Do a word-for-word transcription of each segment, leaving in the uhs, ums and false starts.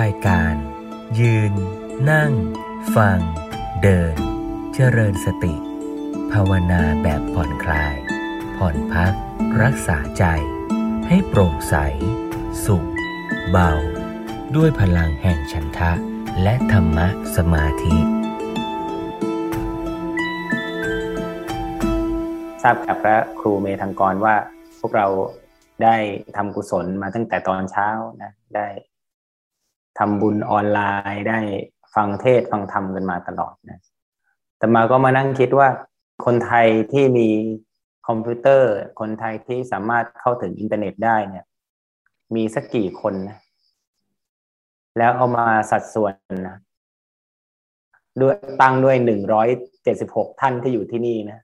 รายการยืนนั่งฟังเดินเจริญสติภาวนาแบบผ่อนคลายผ่อนพักรักษาใจให้โปร่งใสสุขเบาด้วยพลังแห่งฉันทะและธรรมะสมาธิทราบกับพระครูเมธังกรว่าพวกเราได้ทำกุศลมาตั้งแต่ตอนเช้านะได้ทำบุญออนไลน์ได้ฟังเทศฟังธรรมกันมาตลอดนะแต่มาก็มานั่งคิดว่าคนไทยที่มีคอมพิวเตอร์คนไทยที่สามารถเข้าถึงอินเทอร์เน็ตได้เนี่ยมีสักกี่คนนะแล้วเอามาสัดส่วนนะด้วยตั้งด้วยหนึ่งร้อยเจ็ดสิบหกท่านที่อยู่ที่นี่นะ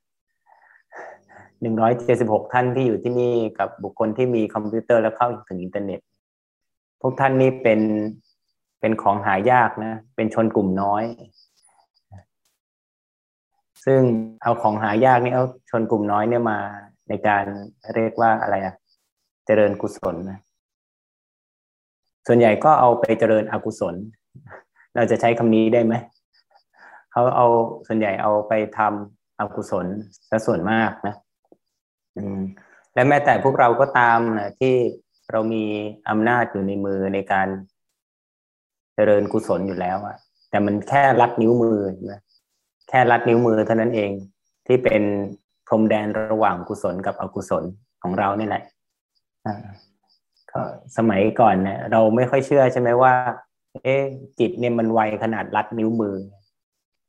หนึ่งร้อยเจ็ดสิบหกท่านที่อยู่ที่นี่กับบุคคลที่มีคอมพิวเตอร์แล้วเข้าถึงอินเทอร์เน็ตพวกท่านนี้เป็นเป็นของหายากนะเป็นชนกลุ่มน้อยซึ่งเอาของหายากนี่เอาชนกลุ่มน้อยเนี่ยมาในการเรียกว่าอะไรอ่ะเจริญกุศลนะส่วนใหญ่ก็เอาไปเจริญอกุศลเราจะใช้คำนี้ได้ไหมเขาเอาส่วนใหญ่เอาไปทำอกุศลซะส่วนมากนะอืมและแม้แต่พวกเราก็ตามนะที่เรามีอำนาจอยู่ในมือในการเจริญกุศลอยู่แล้วอ่ะแต่มันแค่ลัดนิ้วมือนะแค่ลัดนิ้วมือเท่านั้นเองที่เป็นพรมแดนระหว่างกุศลกับอกุศลของเราเนี่ยแหละก็สมัยก่อนเนี่ยเราไม่ค่อยเชื่อใช่ไหมว่าเอ๊ะจิตเนี่ยมันไวขนาดลัดนิ้วมือ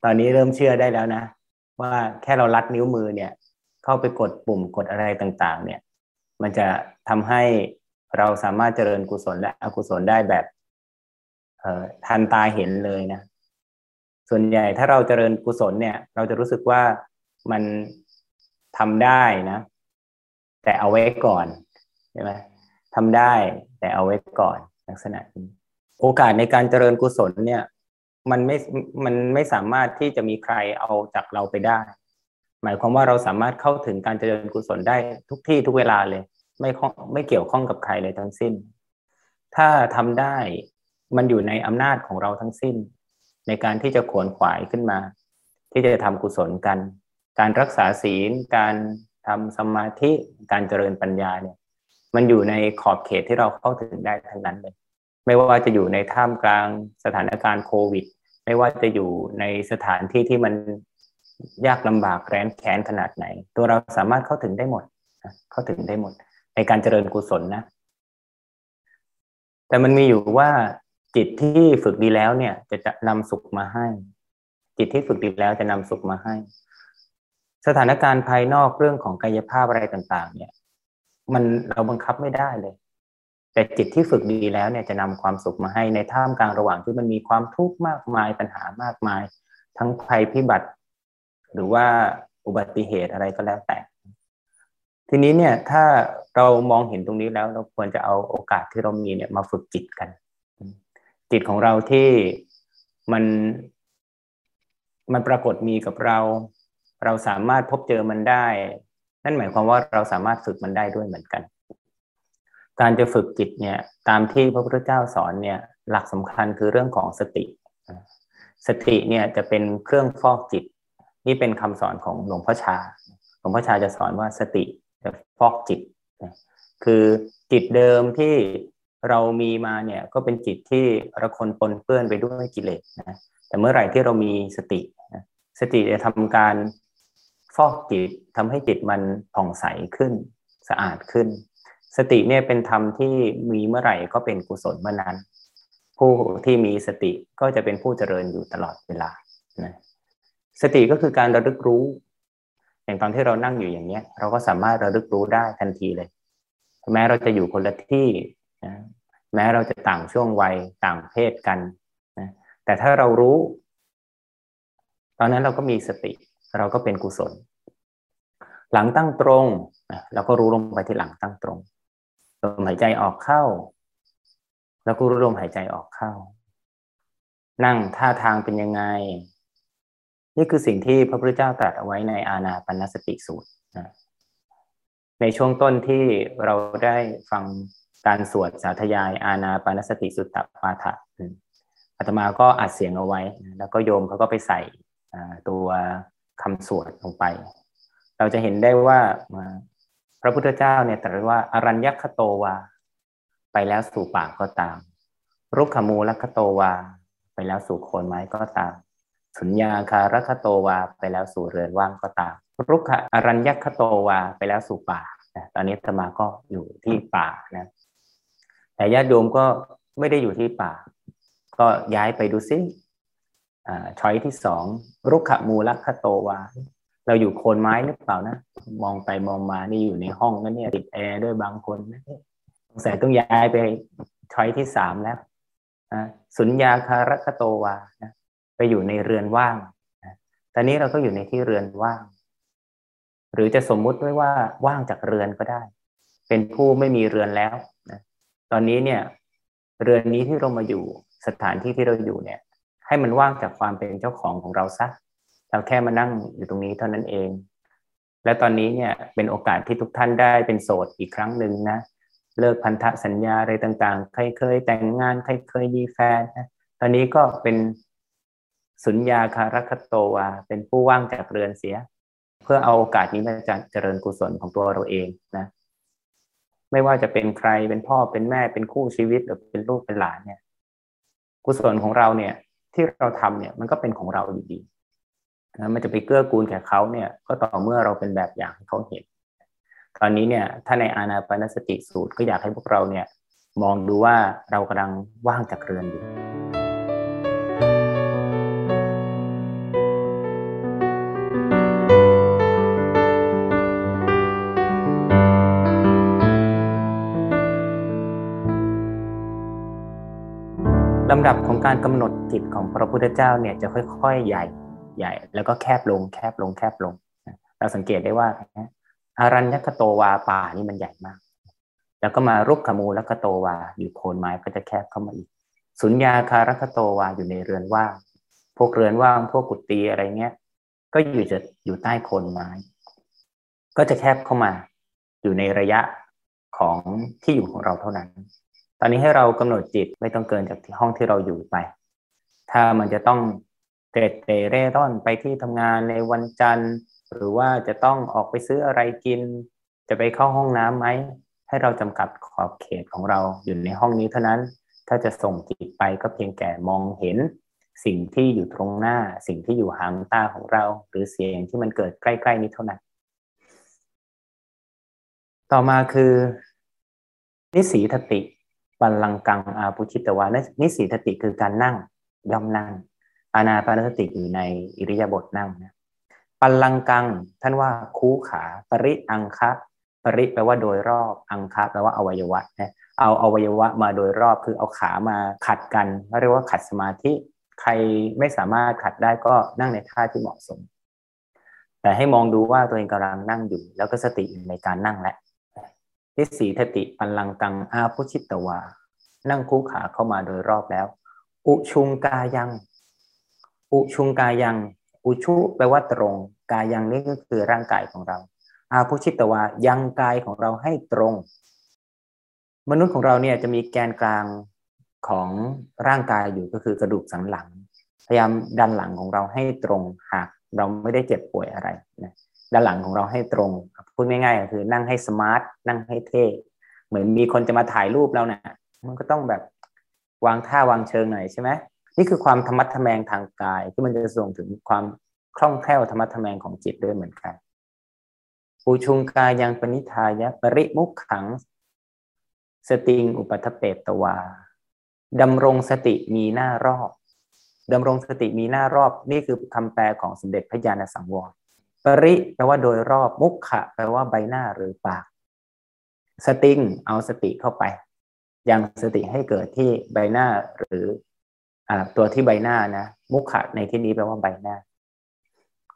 ตอนนี้เริ่มเชื่อได้แล้วนะว่าแค่เราลัดนิ้วมือเนี่ยเข้าไปกดปุ่มกดอะไรต่างๆเนี่ยมันจะทำให้เราสามารถเจริญกุศลและอกุศลได้แบบเอ่อทันตาเห็นเลยนะส่วนใหญ่ถ้าเราเจริญกุศลเนี่ยเราจะรู้สึกว่ามันทำได้นะแต่เอาไว้ก่อนใช่ไหมทำได้แต่เอาไว้ก่อนลักษณะนี้โอกาสในการเจริญกุศลเนี่ยมันไม่มันไม่สามารถที่จะมีใครเอาจากเราไปได้หมายความว่าเราสามารถเข้าถึงการเจริญกุศลได้ทุกที่ทุกเวลาเลยไม่ไม่เกี่ยวข้องกับใครเลยทั้งสิ้นถ้าทำได้มันอยู่ในอำนาจของเราทั้งสิ้นในการที่จะขวนขวายขึ้นมาที่จะทำกุศลกันการรักษาศีลการทำสมาธิการเจริญปัญญาเนี่ยมันอยู่ในขอบเขตที่เราเข้าถึงได้ทั้งนั้นเลยไม่ว่าจะอยู่ในท่ามกลางสถานการณ์โควิดไม่ว่าจะอยู่ในสถานที่ที่มันยากลำบากแร้นแค้นขนาดไหนตัวเราสามารถเข้าถึงได้หมดเข้าถึงได้หมดในการเจริญกุศลนะแต่มันมีอยู่ว่าจิตที่ฝึกดีแล้วเนี่ยจะจะนำสุขมาให้จิตที่ฝึกดีแล้วจะนำสุขมาให้สถานการณ์ภายนอกเรื่องของกายภาพอะไรต่างๆเนี่ยมันเราบังคับไม่ได้เลยแต่จิตที่ฝึกดีแล้วเนี่ยจะนำความสุขมาให้ในท่ามกลางระหว่างที่มันมีความทุกข์มากมายปัญหามากมายทั้งภัยพิบัติหรือว่าอุบัติเหตุอะไรก็แล้วแต่ทีนี้เนี่ยถ้าเรามองเห็นตรงนี้แล้วเราควรจะเอาโอกาสที่เรามีเนี่ยมาฝึกจิตกันจิตของเราที่มันมันปรากฏมีกับเราเราสามารถพบเจอมันได้นั่นหมายความว่าเราสามารถฝึกมันได้ด้วยเหมือนกันการจะฝึกจิตเนี่ยตามที่พระพุทธเจ้าสอนเนี่ยหลักสำคัญคือเรื่องของสติสติเนี่ยจะเป็นเครื่องฟอกจิตนี่เป็นคำสอนของหลวงพ่อชาหลวงพ่อชาจะสอนว่าสติจะฟอกจิตคือจิตเดิมที่เรามีมาเนี่ยก็เป็นจิตที่ระคนปนเปื้อนไปด้วยกิเลสนะแต่เมื่อไหร่ที่เรามีสตินะสติจะทำการฟอกจิตทำให้จิตมันผ่องใสขึ้นสะอาดขึ้นสติเนี่ยเป็นธรรมที่มีเมื่อไหร่ก็เป็นกุศลเมื่อนั้นผู้ที่มีสติก็จะเป็นผู้เจริญอยู่ตลอดเวลานะสติก็คือการระลึกรู้อย่างตอนที่เรานั่งอยู่อย่างเนี้ยเราก็สามารถระลึกรู้ได้ทันทีเลยแม้เราจะอยู่คนละที่นะแม้เราจะต่างช่วงวัยต่างเพศกันนะแต่ถ้าเรารู้ตอนนั้นเราก็มีสติเราก็เป็นกุศลหลังตั้งตรงนะเราก็รู้ลมไปที่หลังตั้งตรงลมหายใจออกเข้าแล้วก็รู้ลมหายใจออกเข้านั่งท่าทางเป็นยังไงนี่คือสิ่งที่พระพุทธเจ้าตรัสเอาไว้ในอานาปานสติสูตรนะในช่วงต้นที่เราได้ฟัง การสวดสาธยายอานาปานสติสุตตปาฐะอาตมาก็อัดเสียงเอาไว้แล้วก็โยมเขาก็ไปใส่ตัวคำสวดลงไปเราจะเห็นได้ว่าพระพุทธเจ้าเนี่ยตรัสว่าอรัญญคโตวาไปแล้วสู่ป่าก็ตามรุกขมูลคโตวาไปแล้วสู่โคนไม้ก็ตามสุญญาคารคโตวาไปแล้วสู่เรือนว่างก็ตามรุกขอรัญญคโตวาไปแล้วสู่ป่านะตอนนี้อาตมาก็อยู่ที่ป่านะแต่ญาติโยมก็ไม่ได้อยู่ที่ป่าก็ย้ายไปดูซิอ่าช้อยที่สองรุกขมูลคโตวาเราอยู่โคนไม้หรือเปล่านะมองไปมองมานี่อยู่ในห้องนั่นเนี่ยติดแอร์ด้วยบางคนนะสงสัยต้องย้ายไปช้อยที่สามแล้วนะสุญญาคารคโตวานะไปอยู่ในเรือนว่างนะตอนนี้เราก็อยู่ในที่เรือนว่างหรือจะสมมุติไว้ว่าว่างจากเรือนก็ได้เป็นผู้ไม่มีเรือนแล้วนะตอนนี้เนี่ยเรือนนี้ที่เรามาอยู่สถานที่ที่เราอยู่เนี่ยให้มันว่างจากความเป็นเจ้าของของเราซะเราแค่มานั่งอยู่ตรงนี้เท่านั้นเองและตอนนี้เนี่ยเป็นโอกาสที่ทุกท่านได้เป็นโสดอีกครั้งหนึ่งนะเลิกพันธสัญญาอะไรต่างๆใครเคยแต่งงานใครเคยมีแฟนนะตอนนี้ก็เป็นสุญญาคารคโตวาเป็นผู้ว่างจากเรือนเสียเพื่อเอาโอกาสนี้มาเจริญกุศลของตัวเราเองนะไม่ว่าจะเป็นใครเป็นพ่อเป็นแม่เป็นคู่ชีวิตหรือเป็นลูกเป็นหลานเนี่ยกุศลของเราเนี่ยที่เราทำเนี่ยมันก็เป็นของเราอยู่ดีนะมันจะไปเกื้อกูลแก่เขาเนี่ยก็ต่อเมื่อเราเป็นแบบอย่างให้เขาเห็นตอนนี้เนี่ยถ้าในอานาปานสติสูตรก็อยากให้พวกเราเนี่ยมองดูว่าเรากำลังว่างจากเรือนอยู่ลำดับของการกำหนดจิตของพระพุทธเจ้าเนี่ยจะค่อยๆใหญ่ใหญ่แล้วก็แคบลงแคบลงแคบลงเราสังเกตได้ว่าอารัญญคโตวาป่านี่มันใหญ่มากแล้วก็มารุกขมูลคโตวาอยู่โคนไม้ก็จะแคบเข้ามาอีกสุญญาคารคโตวาอยู่ในเรือนว่างพวกเรือนว่างพวกกุฏิอะไรเงี้ยก็อยู่จะอยู่ใต้โคนไม้ก็จะแคบเข้ามาอยู่ในระยะของที่อยู่ของเราเท่านั้นตอนนี้ให้เรากำหนดจิตไม่ต้องเกินจากที่ห้องที่เราอยู่ไปถ้ามันจะต้องเตะเตะเร่ร่อนไปที่ทำงานในวันจันทร์หรือว่าจะต้องออกไปซื้ออะไรกินจะไปเข้าห้องน้ำไหมให้เราจำกัดขอบเขตของเราอยู่ในห้องนี้เท่านั้นถ้าจะส่งจิตไปก็เพียงแก่มองเห็นสิ่งที่อยู่ตรงหน้าสิ่งที่อยู่ห่างตาของเราหรือเสียงที่มันเกิดใกล้ๆนี้เท่านั้นต่อมาคือนิสีทติบัลลังกังอาปุชิตวานิสีทติคือการนั่งย่อมนั่งอานาปานสติอยู่ในอิริยาบถนั่งนะปัลลังกังท่านว่าคู่ขาปริอังคะปริแปลว่าโดยรอบอังคะแปลว่าอวัยวะนะเอาอวัยวะมาโดยรอบคือเอาขามาขัดกันเรียกว่าขัดสมาธิใครไม่สามารถขัดได้ก็นั่งในท่าที่เหมาะสมแต่ให้มองดูว่าตัวเองกำลังนั่งอยู่แล้วก็สติอยู่ในการนั่งแหละนิสีทติปัลลังกังอาปุชิตวานั่งคู่ขาเข้ามาโดยรอบแล้วอุชุงกายังอุชุงกายังอุชุแปลว่าตรงกายังนี่ก็คือร่างกายของเราอาปุชิตวายังกายของเราให้ตรงมนุษย์ของเราเนี่ยจะมีแกนกลางของร่างกายอยู่ก็คือกระดูกสันหลังพยายามดันหลังของเราให้ตรงหากเราไม่ได้เจ็บป่วยอะไรนะด้านหลังของเราให้ตรงพูดง่ายๆคือนั่งให้สมาร์ทนั่งให้เท่เหมือนมีคนจะมาถ่ายรูปเราเนี่ยมันก็ต้องแบบวางท่าวางเชิงหน่อยใช่ไหมนี่คือความธรรมะทะแมงทางกายที่มันจะส่งถึงความคล่องแคล่วธรรมะทะแมงของจิตด้วยเหมือนกันปูชุงกายังปณิธายะปริมุขขังสติงอุปัฏฐเปตตวาดำรงสติมีหน้ารอบดำรงสติมีหน้ารอบนี่คือคำแปลของสมเด็จพระญาณสังวรปริแปลว่าโดยรอบมุขะแปลว่าใบหน้าหรือปากสติงเอาสติเข้าไปยังสติให้เกิดที่ใบหน้าหรือตัวที่ใบหน้านะมุขะในที่นี้แปลว่าใบหน้า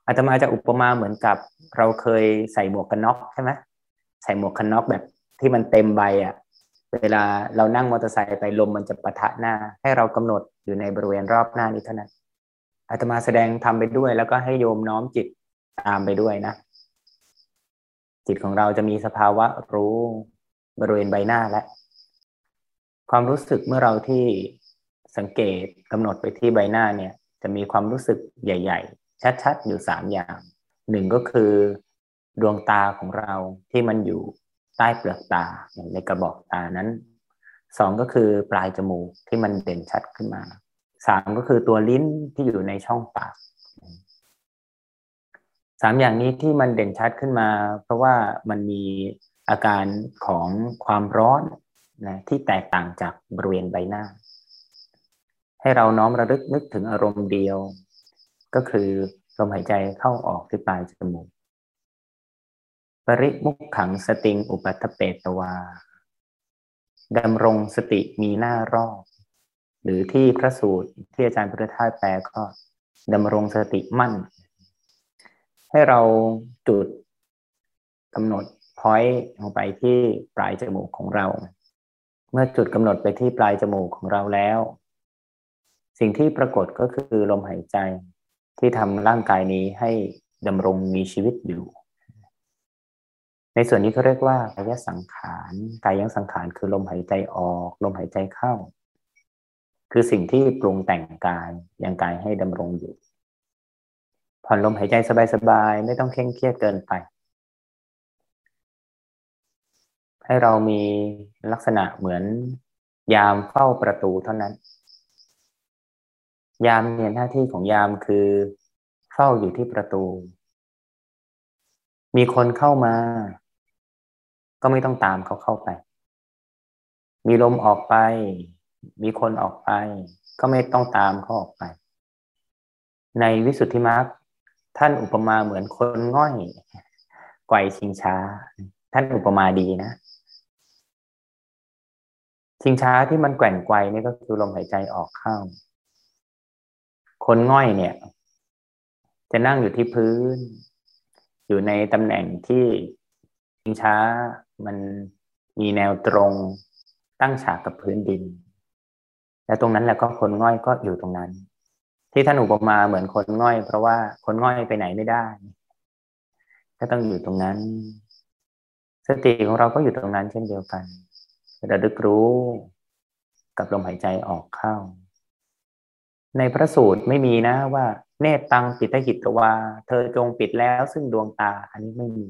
อาตมาจะอุปมาเหมือนกับเราเคยใส่หมวกกันน็อกใช่ไหมใส่หมวกกันน็อกแบบที่มันเต็มใบอ่ะเวลาเรานั่งมอเตอร์ไซค์ไปลมมันจะปะทะหน้าให้เรากำหนดอยู่ในบริเวณรอบหน้านี้เท่านั้นอาตมาแสดงทำไปด้วยแล้วก็ให้โยมน้อมจิตตามไปด้วยนะจิตของเราจะมีสภาวะรู้บริเวณใบหน้าและ ความรู้สึกเมื่อเราที่สังเกตกำหนดไปที่ใบหน้าเนี่ยจะมีความรู้สึกใหญ่ๆชัดๆอยู่สามอย่างหนึ่งก็คือดวงตาของเราที่มันอยู่ใต้เปลือกตาในกระบอกตานั้นสองก็คือปลายจมูกที่มันเด่นชัดขึ้นมาสามก็คือตัวลิ้นที่อยู่ในช่องปากสามอย่างนี้ที่มันเด่นชัดขึ้นมาเพราะว่ามันมีอาการของความร้อนนะที่แตกต่างจากบริเวณใบหน้าให้เราน้อมระลึกนึกถึงอารมณ์เดียวก็คือลมหายใจเข้าออกที่ปลายจมูกปริมุขขังสติงอุปัฏฐเปตวาดำรงสติมีหน้ารอบหรือที่พระสูตรที่อาจารย์พุทธทาสแปลก็ดำรงสติมั่นให้เราจุดกำหนดพอยต์ลงไปที่ปลายจมูกของเราเมื่อจุดกำหนดไปที่ปลายจมูกของเราแล้วสิ่งที่ปรากฏก็คือลมหายใจที่ทำร่างกายนี้ให้ดำรงมีชีวิตอยู่ในส่วนนี้เขาเรียกว่ากายสังขารกายสังขารคือลมหายใจออกลมหายใจเข้าคือสิ่งที่ปรุงแต่งกายยังกายให้ดำรงอยู่ผ่อนลมหายใจสบายๆไม่ต้องเคร่งเครียดเกินไปให้เรามีลักษณะเหมือนยามเฝ้าประตูเท่านั้นยามเนี่ยหน้าที่ของยามคือเฝ้าอยู่ที่ประตูมีคนเข้ามาก็ไม่ต้องตามเขาเข้าไปมีลมออกไปมีคนออกไปก็ไม่ต้องตามเขาออกไปในวิสุทธิมรรคท่านอุปมาเหมือนคนง่อยไกวชิงช้าท่านอุปมาดีนะชิงช้าที่มันแกว่งไกวนี่ก็คือลมหายใจออกเข้าคนง่อยเนี่ยจะนั่งอยู่ที่พื้นอยู่ในตำแหน่งที่ชิงช้ามันมีแนวตรงตั้งฉากกับพื้นดินและตรงนั้นแหละก็คนง่อยก็อยู่ตรงนั้นที่ท่านอุปมาเหมือนคนง่อยเพราะว่าคนง่อยไปไหนไม่ได้ก็ต้องอยู่ตรงนั้นสติของเราก็อยู่ตรงนั้นเช่นเดียวกันระลึกรู้กับลมหายใจออกเข้าในพระสูตรไม่มีนะว่าเนตตังปิตหิตวาเธอจงปิดแล้วซึ่งดวงตาอันนี้ไม่มี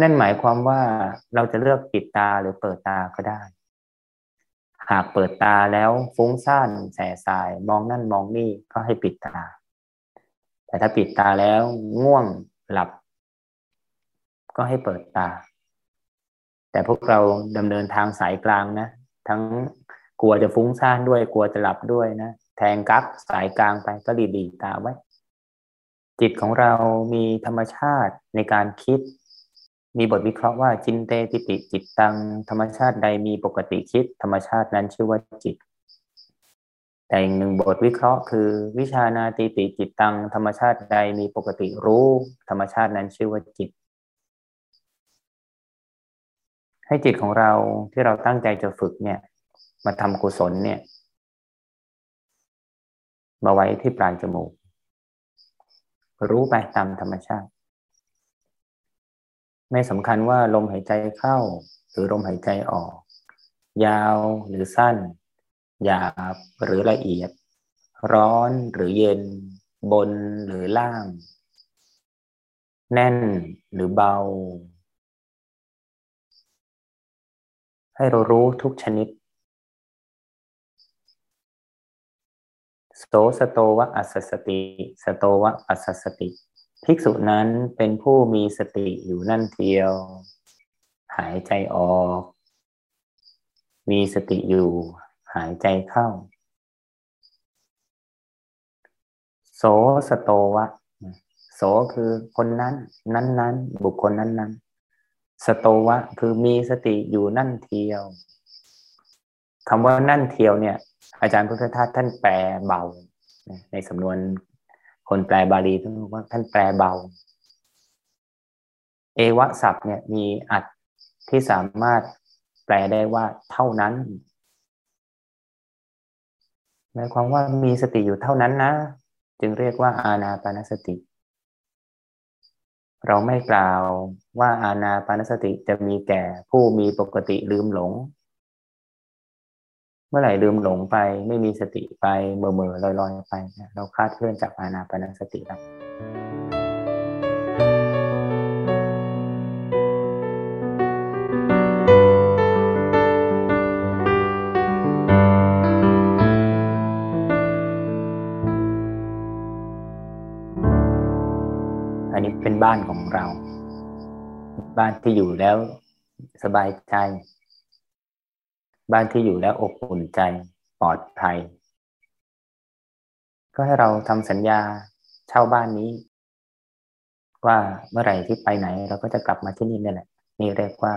นั่นหมายความว่าเราจะเลือกปิดตาหรือเปิดตาก็ได้หากเปิดตาแล้วฟุ้งซ่านแสสายมองนั่นมองนี่ก็ให้ปิดตาแต่ถ้าปิดตาแล้วง่วงหลับก็ให้เปิดตาแต่พวกเราดำเนินทางสายกลางนะทั้งกลัวจะฟุ้งซ่านด้วยกลัวจะหลับด้วยนะแทงกั๊กสายกลางไปก็ดีดีตาไว้จิตของเรามีธรรมชาติในการคิดมีบทวิเคราะห์ว่าจินเตปิติจิตตังธรรมชาติใดมีปกติคิดธรรมชาตินั้นชื่อว่าจิตแต่อีกหนึ่งบทวิเคราะห์คือวิชานาติติจิตตังธรรมชาติใดมีปกติรู้ธรรมชาตินั้นชื่อว่าจิตให้จิตของเราที่เราตั้งใจจะฝึกเนี่ยมาทำกุศลเนี่ยมาไว้ที่ปลายจมูกรู้ไปตามธรรมชาติไม่สำคัญว่าลมหายใจเข้าหรือลมหายใจออกยาวหรือสั้นหยาบหรือละเอียดร้อนหรือเย็นบนหรือล่างแน่นหรือเบาให้เรารู้ทุกชนิดโสสโตวะอัสสติสโตวะอัสสติภิกษุนั้นเป็นผู้มีสติอยู่นั่นเทียวหายใจออกมีสติอยู่หายใจเข้าโสสโตวะโสคือคนนั้นนั้นนั้นบุคคลนั้นนั้นสโตวะคือมีสติอยู่นั่นเทียวคำว่านั่นเทียวเนี่ยอาจารย์พุทธทาสท่านแปลเบาในสำนวนคนแปลบาลีท่านบอกว่าท่านแปลเบาเอวะศัพท์เนี่ยมีอัตที่สามารถแปลได้ว่าเท่านั้นหมายความว่ามีสติอยู่เท่านั้นนะจึงเรียกว่าอานาปานสติเราไม่กล่าวว่าอานาปานสติจะมีแก่ผู้มีปกติลืมหลง เมื่อไหร่ลืมหลงไปไม่มีสติไปเมื่อเมื่อลอยๆไปเราคลาดเคลื่อนจากอานาปานสติแล้วอันนี้เป็นบ้านของเราบ้านที่อยู่แล้วสบายใจบ้านที่อยู่แล้วอบอุ่นใจปลอดภัยก็ให้เราทำสัญญาเช่าบ้านนี้ว่าเมื่อไหร่ที่ไปไหนเราก็จะกลับมาที่นี่นี่แหละนี่เรียกว่า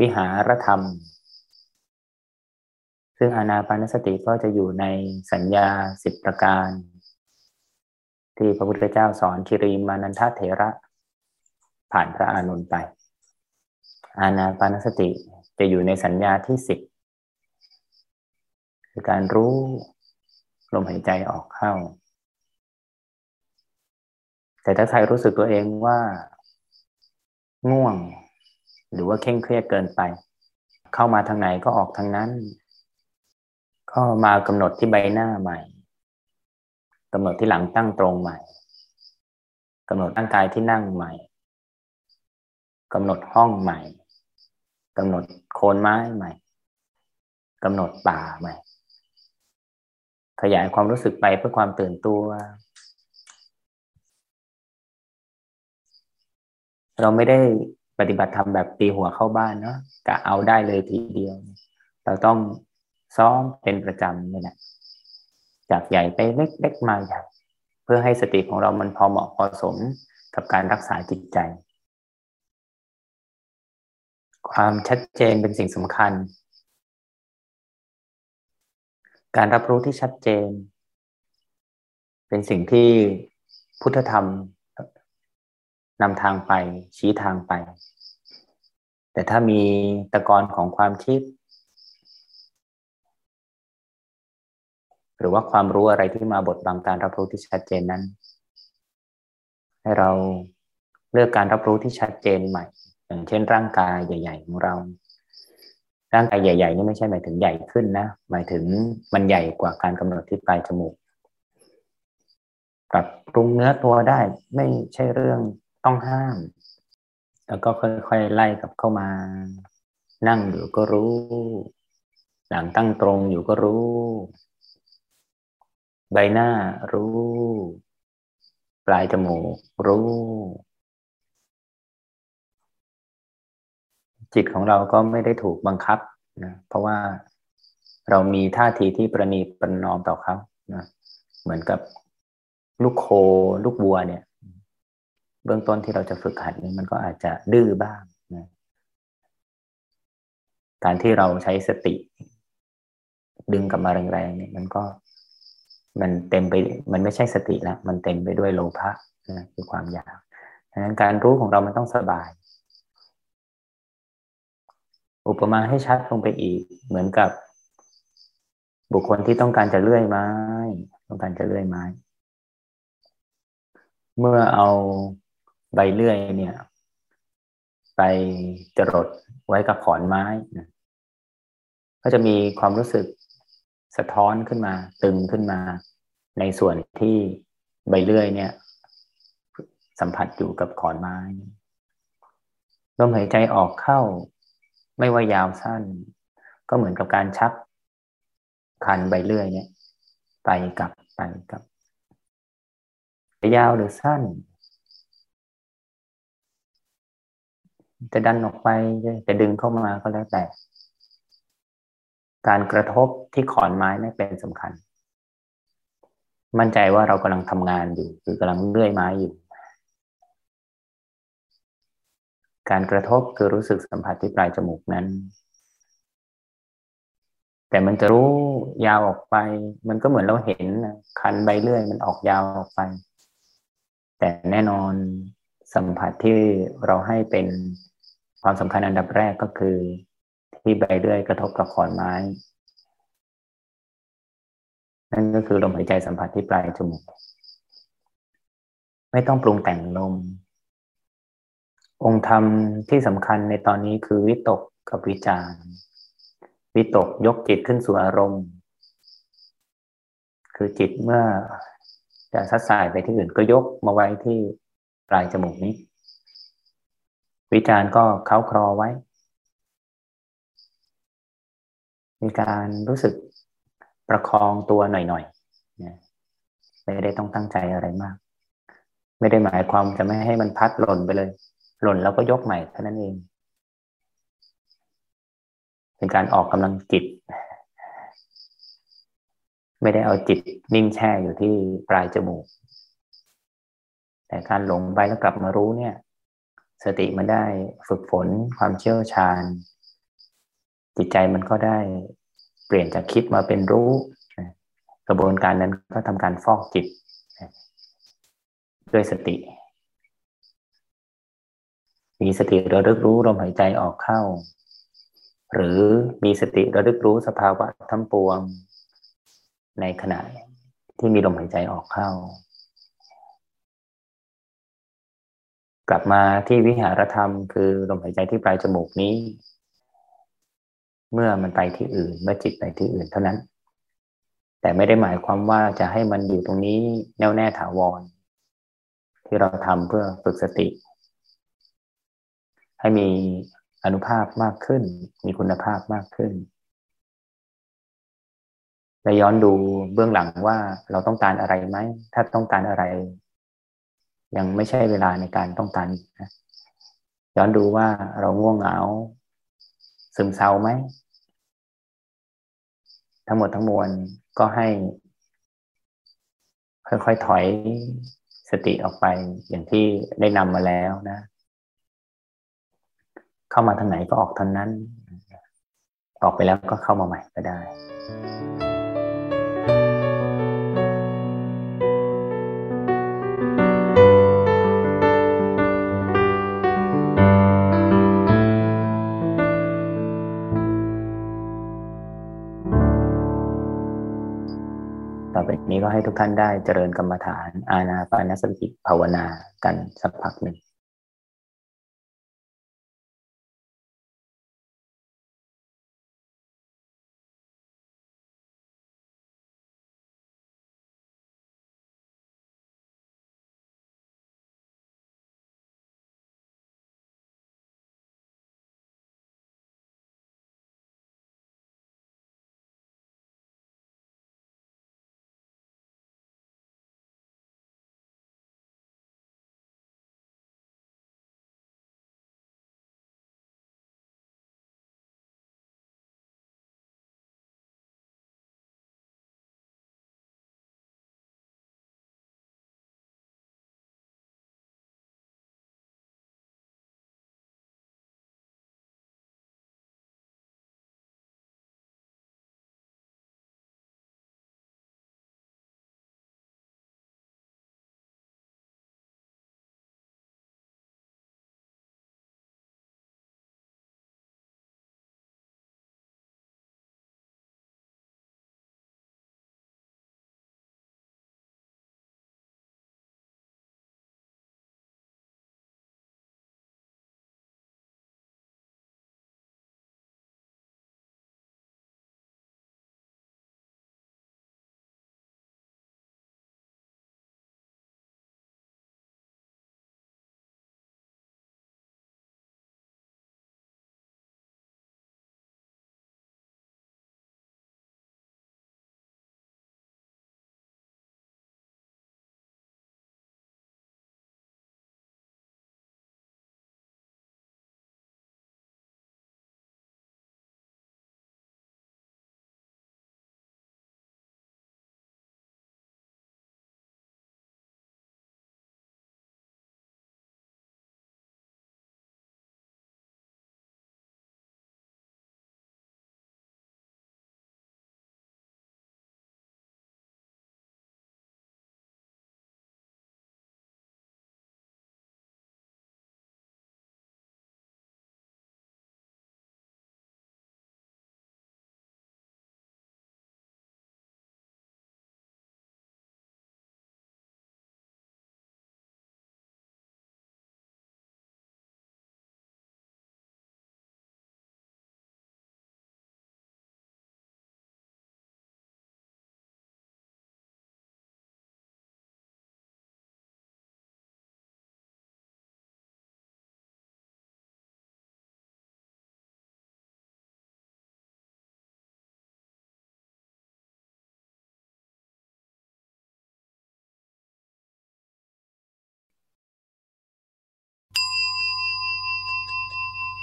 วิหารธรรมซึ่งอานาปานสติก็จะอยู่ในสัญญาสิบประการที่พระพุทธเจ้าสอนคิริมานันทเถระผ่านพระอานนท์ไปอานาปานสติจะอยู่ในสัญญาที่สิบคือการรู้ลมหายใจออกเข้าแต่ถ้าใครรู้สึกตัวเองว่าง่วงหรือว่าเคร่งเครียดเกินไปเข้ามาทางไหนก็ออกทางนั้นก็มากำหนดที่ใบหน้าใหม่กำหนดที่หลังตั้งตรงใหม่กำหนดร่างกายที่นั่งใหม่กำหนดห้องใหม่กำหนดโคนไม้ใหม่กำหนดป่าใหม่ขยายความรู้สึกไปเพื่อความตื่นตัวเราไม่ได้ปฏิบัติธรรมแบบตีหัวเข้าบ้านเนาะกะเอาได้เลยทีเดียวเราต้องซ้อมเป็นประจำนี่แหละจากใหญ่ไปเล็กเล็กมาใหญ่เพื่อให้สติของเรามันพอเหมาะพอสมกับการรักษาจิตใจความชัดเจนเป็นสิ่งสำคัญการรับรู้ที่ชัดเจนเป็นสิ่งที่พุทธธรรมนำทางไปชี้ทางไปแต่ถ้ามีตะกอนของความคิดหรือว่าความรู้อะไรที่มาบดบังการรับรู้ที่ชัดเจนนั้นให้เราเลือกการรับรู้ที่ชัดเจนใหม่อย่างเช่นร่างกายใหญ่ๆของเราร่างกายใหญ่ๆนี่ไม่ใช่หมายถึงใหญ่ขึ้นนะหมายถึงมันใหญ่กว่าการกำหนดที่ปลายจมูกปรับปรุงเนื้อตัวได้ไม่ใช่เรื่องต้องห้ามแล้วก็ค่อยๆไล่กลับเข้ามานั่งอยู่ก็รู้หลังตั้งตรงอยู่ก็รู้ใบหน้ารู้ปลายจมูกรู้จิตของเราก็ไม่ได้ถูกบังคับนะเพราะว่าเรามีท่าทีที่ประนีประนอมต่อเขานะเหมือนกับลูกโคลูกวัวเนี่ยเบื้องต้นที่เราจะฝึกหัดนี้มันก็อาจจะดื้อบ้างนะการที่เราใช้สติดึงกลับมาแรงๆเนี่ยมันก็มันเต็มไปมันไม่ใช่สติแล้วมันเต็มไปด้วยโลภะนะคือความอยากดังนั้นการรู้ของเรามันต้องสบายอุปมาให้ชัดลงไปอีกเหมือนกับบุคคลที่ต้องการจะเลื่อยไม้ต้องการจะเลื่อยไม้เมื่อเอาใบเลื่อยเนี่ยไปจรดไว้กับขอนไม้นะก็จะมีความรู้สึกสะท้อนขึ้นมาตึงขึ้นมาในส่วนที่ใบเลื่อยเนี่ยสัมผัสอยู่กับขอนไม้ลมหายใจออกเข้าไม่ว่ายาวสั้นก็เหมือนกับการชักคันใบเลื่อยเนี่ยไปกลับไปกลับจะยาวหรือสั้นจะดันออกไปจะดึงเข้ามาก็แล้วแต่การกระทบที่ขอนไม้นี่เป็นสำคัญมั่นใจว่าเรากำลังทำงานอยู่คือกำลังเลื่อยไม้อยู่การกระทบคือรู้สึกสัมผัสที่ปลายจมูกนั้นแต่มันจะรู้ยาวออกไปมันก็เหมือนเราเห็นคันใบเลื่อยมันออกยาวออกไปแต่แน่นอนสัมผัสที่เราให้เป็นความสำคัญอันดับแรกก็คือที่ใบเลื่อยกระทบกับขอนไม้นั่นก็คือลมหายใจสัมผัสที่ปลายจมูกไม่ต้องปรุงแต่งลมองค์ธรรมที่สำคัญในตอนนี้คือวิตกกับวิจาร วิตกยกจิตขึ้นสู่อารมณ์คือจิตเมื่อจะซัดสายไปที่อื่นก็ยกมาไว้ที่ปลายจมูกนี้วิจารณ์ก็เค้าคลอไว้มีการรู้สึกประคองตัวหน่อยๆนะไม่ได้ต้องตั้งใจอะไรมากไม่ได้หมายความจะไม่ให้มันพัดหล่นไปเลยหล่นแล้วก็ยกใหม่เท่านั้นเองเป็นการออกกำลังจิตไม่ได้เอาจิตนิ่งแช่อยู่ที่ปลายจมูกแต่การหลงไปแล้วกลับมารู้เนี่ยสติมันได้ฝึกฝนความเชี่ยวชาญจิตใจมันก็ได้เปลี่ยนจากคิดมาเป็นรู้กระบวนการนั้นก็ทำการฟอกจิตด้วยสติมีสติระลึกรู้ลมหายใจออกเข้าหรือมีสติระลึกรู้สภาวะทั้งปวงในขณะที่มีลมหายใจออกเข้ากลับมาที่วิหารธรรมคือลมหายใจที่ปลายจมูกนี้เมื่อมันไปที่อื่นเมื่อจิตไปที่อื่นเท่านั้นแต่ไม่ได้หมายความว่าจะให้มันอยู่ตรงนี้แน่วแน่ถาวรที่เราทำเพื่อฝึกสติให้มีอานุภาพมากขึ้นมีคุณภาพมากขึ้นและย้อนดูเบื้องหลังว่าเราต้องการอะไรไหมถ้าต้องการอะไรยังไม่ใช่เวลาในการต้องการนะย้อนดูว่าเราง่วงเหงาซึมเศร้าไหมทั้งหมดทั้งมวลก็ให้ค่อยๆถอยสติออกไปอย่างที่ได้นำมาแล้วนะเข้ามาทางไหนก็ออกทางนั้นออกไปแล้วก็เข้ามาใหม่ก็ได้ต่อไปนี้ก็ให้ทุกท่านได้เจริญกรรมฐานอานาปานสติภาวนากันสักพักหนึ่ง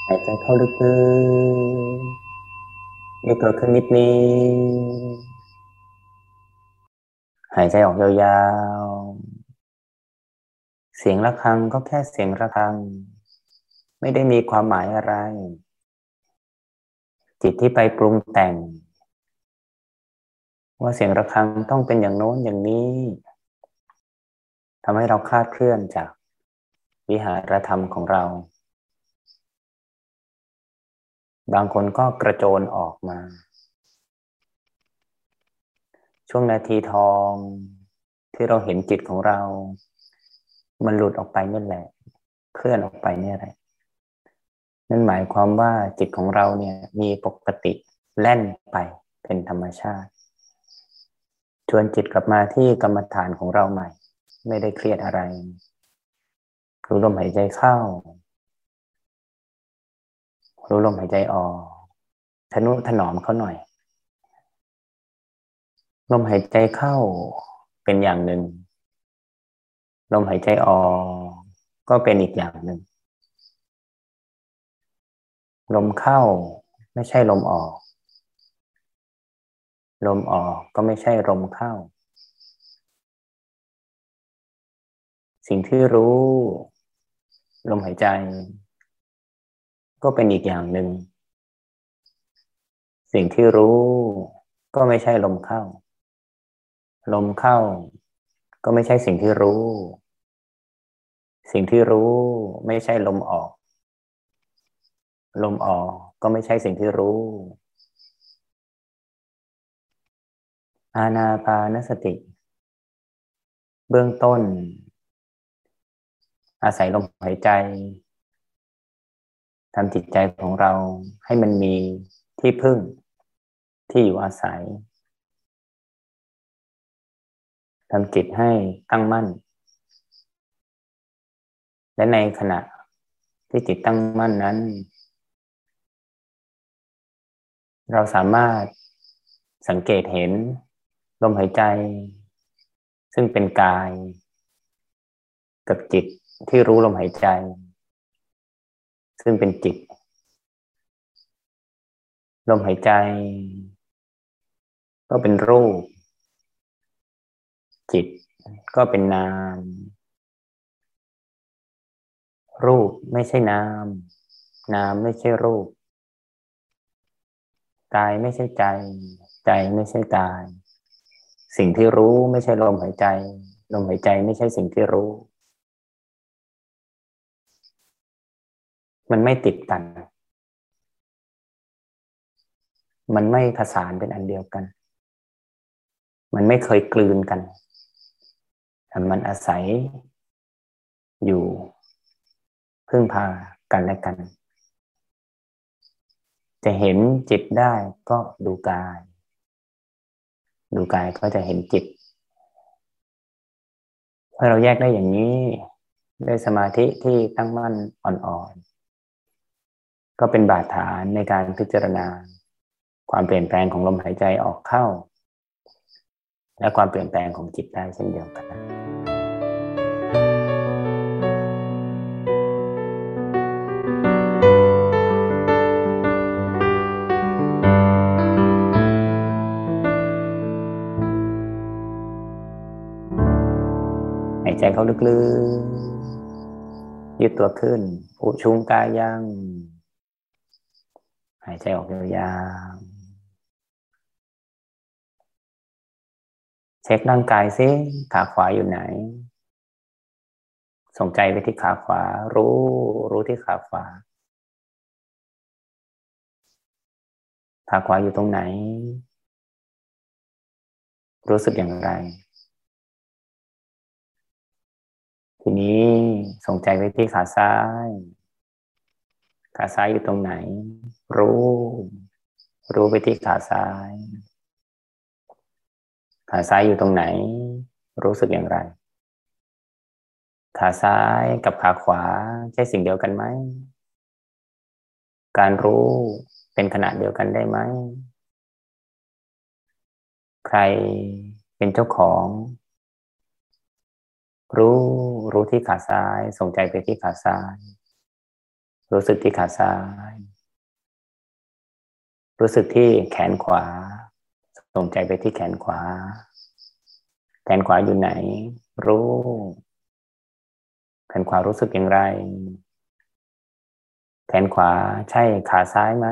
หายใจเข้าลึกๆยืดตัวขึ้นนิดนึงหายใจออกยาวๆเสียงระฆังก็แค่เสียงระฆังไม่ได้มีความหมายอะไรจิตที่ไปปรุงแต่งว่าเสียงระฆังต้องเป็นอย่างโน้นอย่างนี้ทำให้เราคลาดเคลื่อนจากวิหารธรรมของเราบางคนก็กระโจนออกมาช่วงนาทีทองที่เราเห็นจิตของเรามันหลุดออกไปนั่นแหละเคลื่อนออกไปนี่แหละนั่นหมายความว่าจิตของเราเนี่ยมีปกติแล่นไปเป็นธรรมชาติชวนจิตกลับมาที่กรรมฐานของเราใหม่ไม่ได้เครียดอะไรรู้ลมหายใจเข้ารู้ลมหายใจออกทนุถนอมเขาหน่อยลมหายใจเข้าเป็นอย่างหนึ่งลมหายใจออกก็เป็นอีกอย่างหนึ่งลมเข้าไม่ใช่ลมออกลมออกก็ไม่ใช่ลมเข้าสิ่งที่รู้ลมหายใจก็เป็นอีกอย่างหนึ่งสิ่งที่รู้ก็ไม่ใช่ลมเข้าลมเข้าก็ไม่ใช่สิ่งที่รู้สิ่งที่รู้ไม่ใช่ลมออกลมออกก็ไม่ใช่สิ่งที่รู้อานาปานสติเบื้องต้นอาศัยลมหายใจทำจิตใจของเราให้มันมีที่พึ่งที่อยู่อาศัยทำจิตให้ตั้งมั่นและในขณะที่จิตตั้งมั่นนั้นเราสามารถสังเกตเห็นลมหายใจซึ่งเป็นกายกับจิตที่รู้ลมหายใจซึ่งเป็นจิตลมหายใจก็เป็นรูปจิตก็เป็นนามรูปไม่ใช่นามนามไม่ใช่รูปกายไม่ใช่ใจใจไม่ใช่กายสิ่งที่รู้ไม่ใช่ลมหายใจลมหายใจไม่ใช่สิ่งที่รู้มันไม่ติดกันมันไม่ผสานเป็นอันเดียวกันมันไม่เคยกลืนกันแต่มันอาศัยอยู่พึ่งพากันและกันจะเห็นจิตได้ก็ดูกายดูกายก็จะเห็นจิตถ้าเราแยกได้อย่างนี้ด้วยสมาธิที่ตั้งมั่นอ่อนๆก็เป็นบาดฐานในการพิจารณาความเปลี่ยนแปลงของลมหายใจออกเข้าและความเปลี่ยนแปลงของจิตได้เช่นเดียวกันหายใจเข้าลึกๆยืดตัวขึ้นอุชุมกายังหายใจออกยาวๆเช็คร่างกายซิขาขวาอยู่ไหนส่งใจไปที่ขาขวารู้รู้ที่ขาขวาขาขวาอยู่ตรงไหนรู้สึกอย่างไรทีนี้ส่งใจไปที่ขาซ้ายขาซ้ายอยู่ตรงไหนรู้รู้ไปที่ขาซ้ายขาซ้ายอยู่ตรงไหนรู้สึกอย่างไรขาซ้ายกับขาขวาใช่สิ่งเดียวกันไหมการรู้เป็นขณะเดียวกันได้ไหมใครเป็นเจ้าของรู้รู้ที่ขาซ้ายส่งใจไปที่ขาซ้าย รู้สึกที่ขาซ้ายรู้สึกที่แขนขวาส่งใจไปที่แขนขวาแขนขวาอยู่ไหนรู้แขนขวารู้สึกอย่างไรแขนขวาใช่ขาซ้ายไหม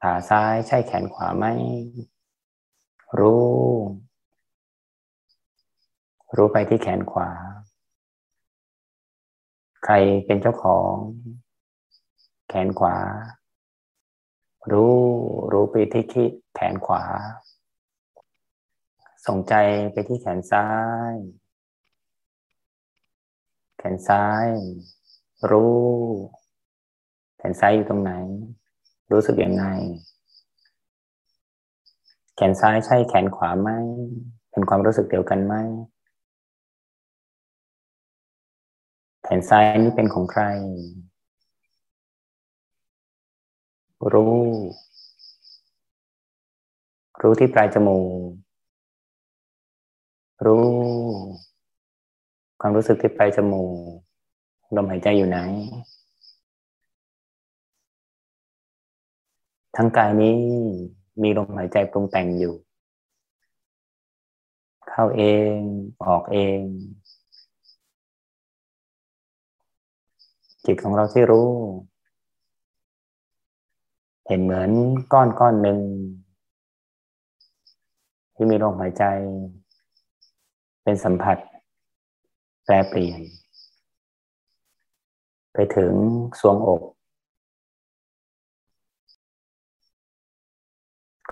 ขาซ้ายใช่แขนขวาไหมรู้รู้ไปที่แขนขวาใครเป็นเจ้าของแขนขวารู้รู้ไปที่แขนขวาส่งใจไปที่แขนซ้ายแขนซ้ายรู้แขนซ้ายอยู่ตรงไหนรู้สึกอย่างไรแขนซ้ายใช่แขนขวาไหมเป็นความรู้สึกเดียวกันไหมแขนซ้ายนี่เป็นของใครรู้รู้ที่ปลายจมูกรู้ความรู้สึกที่ปลายจมูกลมหายใจอยู่ไหนทั้งกายนี้มีลมหายใจปรุงแต่งอยู่เข้าเองออกเองจิตของเราที่รู้เห็นเหมือนก้อนก้อนหนึ่งที่มีลมหายใจเป็นสัมผัสแปรเปลี่ยนไปถึงสวงอก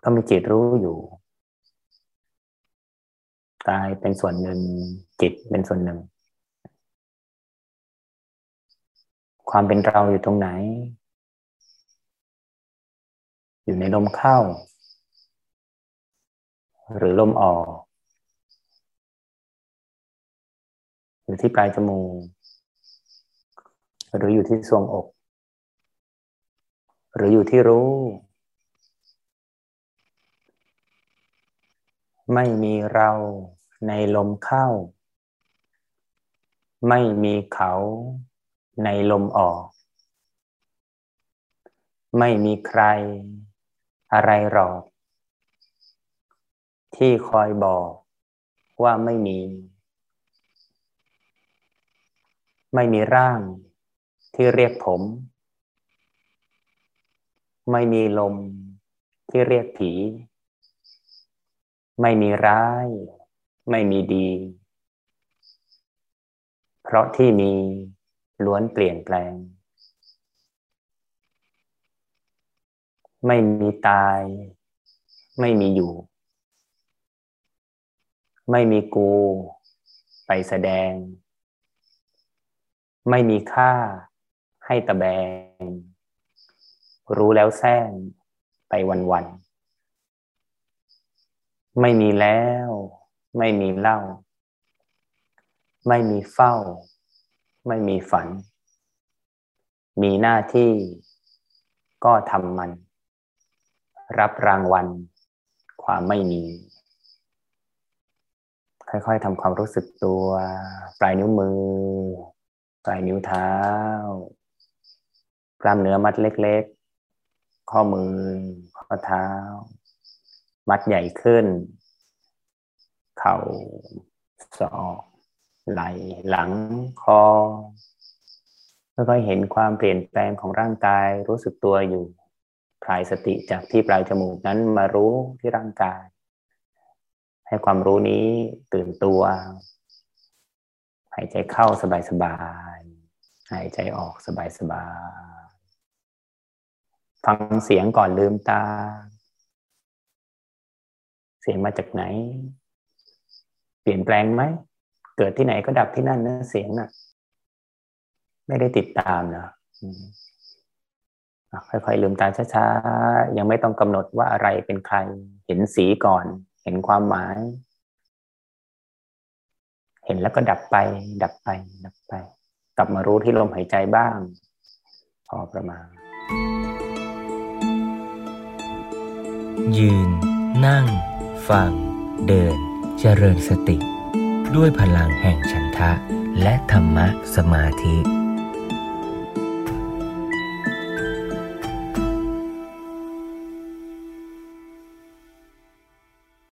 ก็มีจิตรู้อยู่กายเป็นส่วนหนึ่งจิตเป็นส่วนหนึ่งความเป็นเราอยู่ตรงไหนอยู่ในลมเข้าหรือลมออกอยู่ที่ปลายจมูกหรืออยู่ที่ทรวงอกหรืออยู่ที่รู้ไม่มีเราในลมเข้าไม่มีเขาในลมออกไม่มีใครอะไรหรอกที่คอยบอกว่าไม่มีไม่มีร่างที่เรียกผมไม่มีลมที่เรียกผีไม่มีร้ายไม่มีดีเพราะที่มีล้วนเปลี่ยนแปลงไม่มีตายไม่มีอยู่ไม่มีกูไปแสดงไม่มีค่าให้ตะแบงรู้แล้วแซงไปวันๆไม่มีแล้วไม่มีเล่าไม่มีเฝ้าไม่มีฝันมีหน้าที่ก็ทำมันรับรางวัลความไม่มีค่อยๆทำความรู้สึกตัวปลายนิ้วมือปลายนิ้วเท้ากล้ามเนื้อมัดเล็กๆข้อมือข้อเท้ามัดใหญ่ขึ้นเข่าศอกไหล่หลังคอค่อยๆเห็นความเปลี่ยนแปลงของร่างกายรู้สึกตัวอยู่พลายสติจากที่ปลายจมูกนั้นมารู้ที่ร่างกายให้ความรู้นี้ตื่นตัวหายใจเข้าสบายๆหายใจออกสบายๆฟังเสียงก่อนลืมตาเสียงมาจากไหนเปลี่ยนแปลงไหมเกิดที่ไหนก็ดับที่นั่นนะเสียงน่ะไม่ได้ติดตามนะค่อยๆลืมตาช้าๆยังไม่ต้องกำหนดว่าอะไรเป็นใครเห็นสีก่อนเห็นความหมายเห็นแล้วก็ดับไปดับไปดับไปกลับมารู้ที่ลมหายใจบ้างพอประมาณยืนนั่งฟังเดินเจริญสติด้วยพลังแห่งฉันทะและธรรมะสมาธิ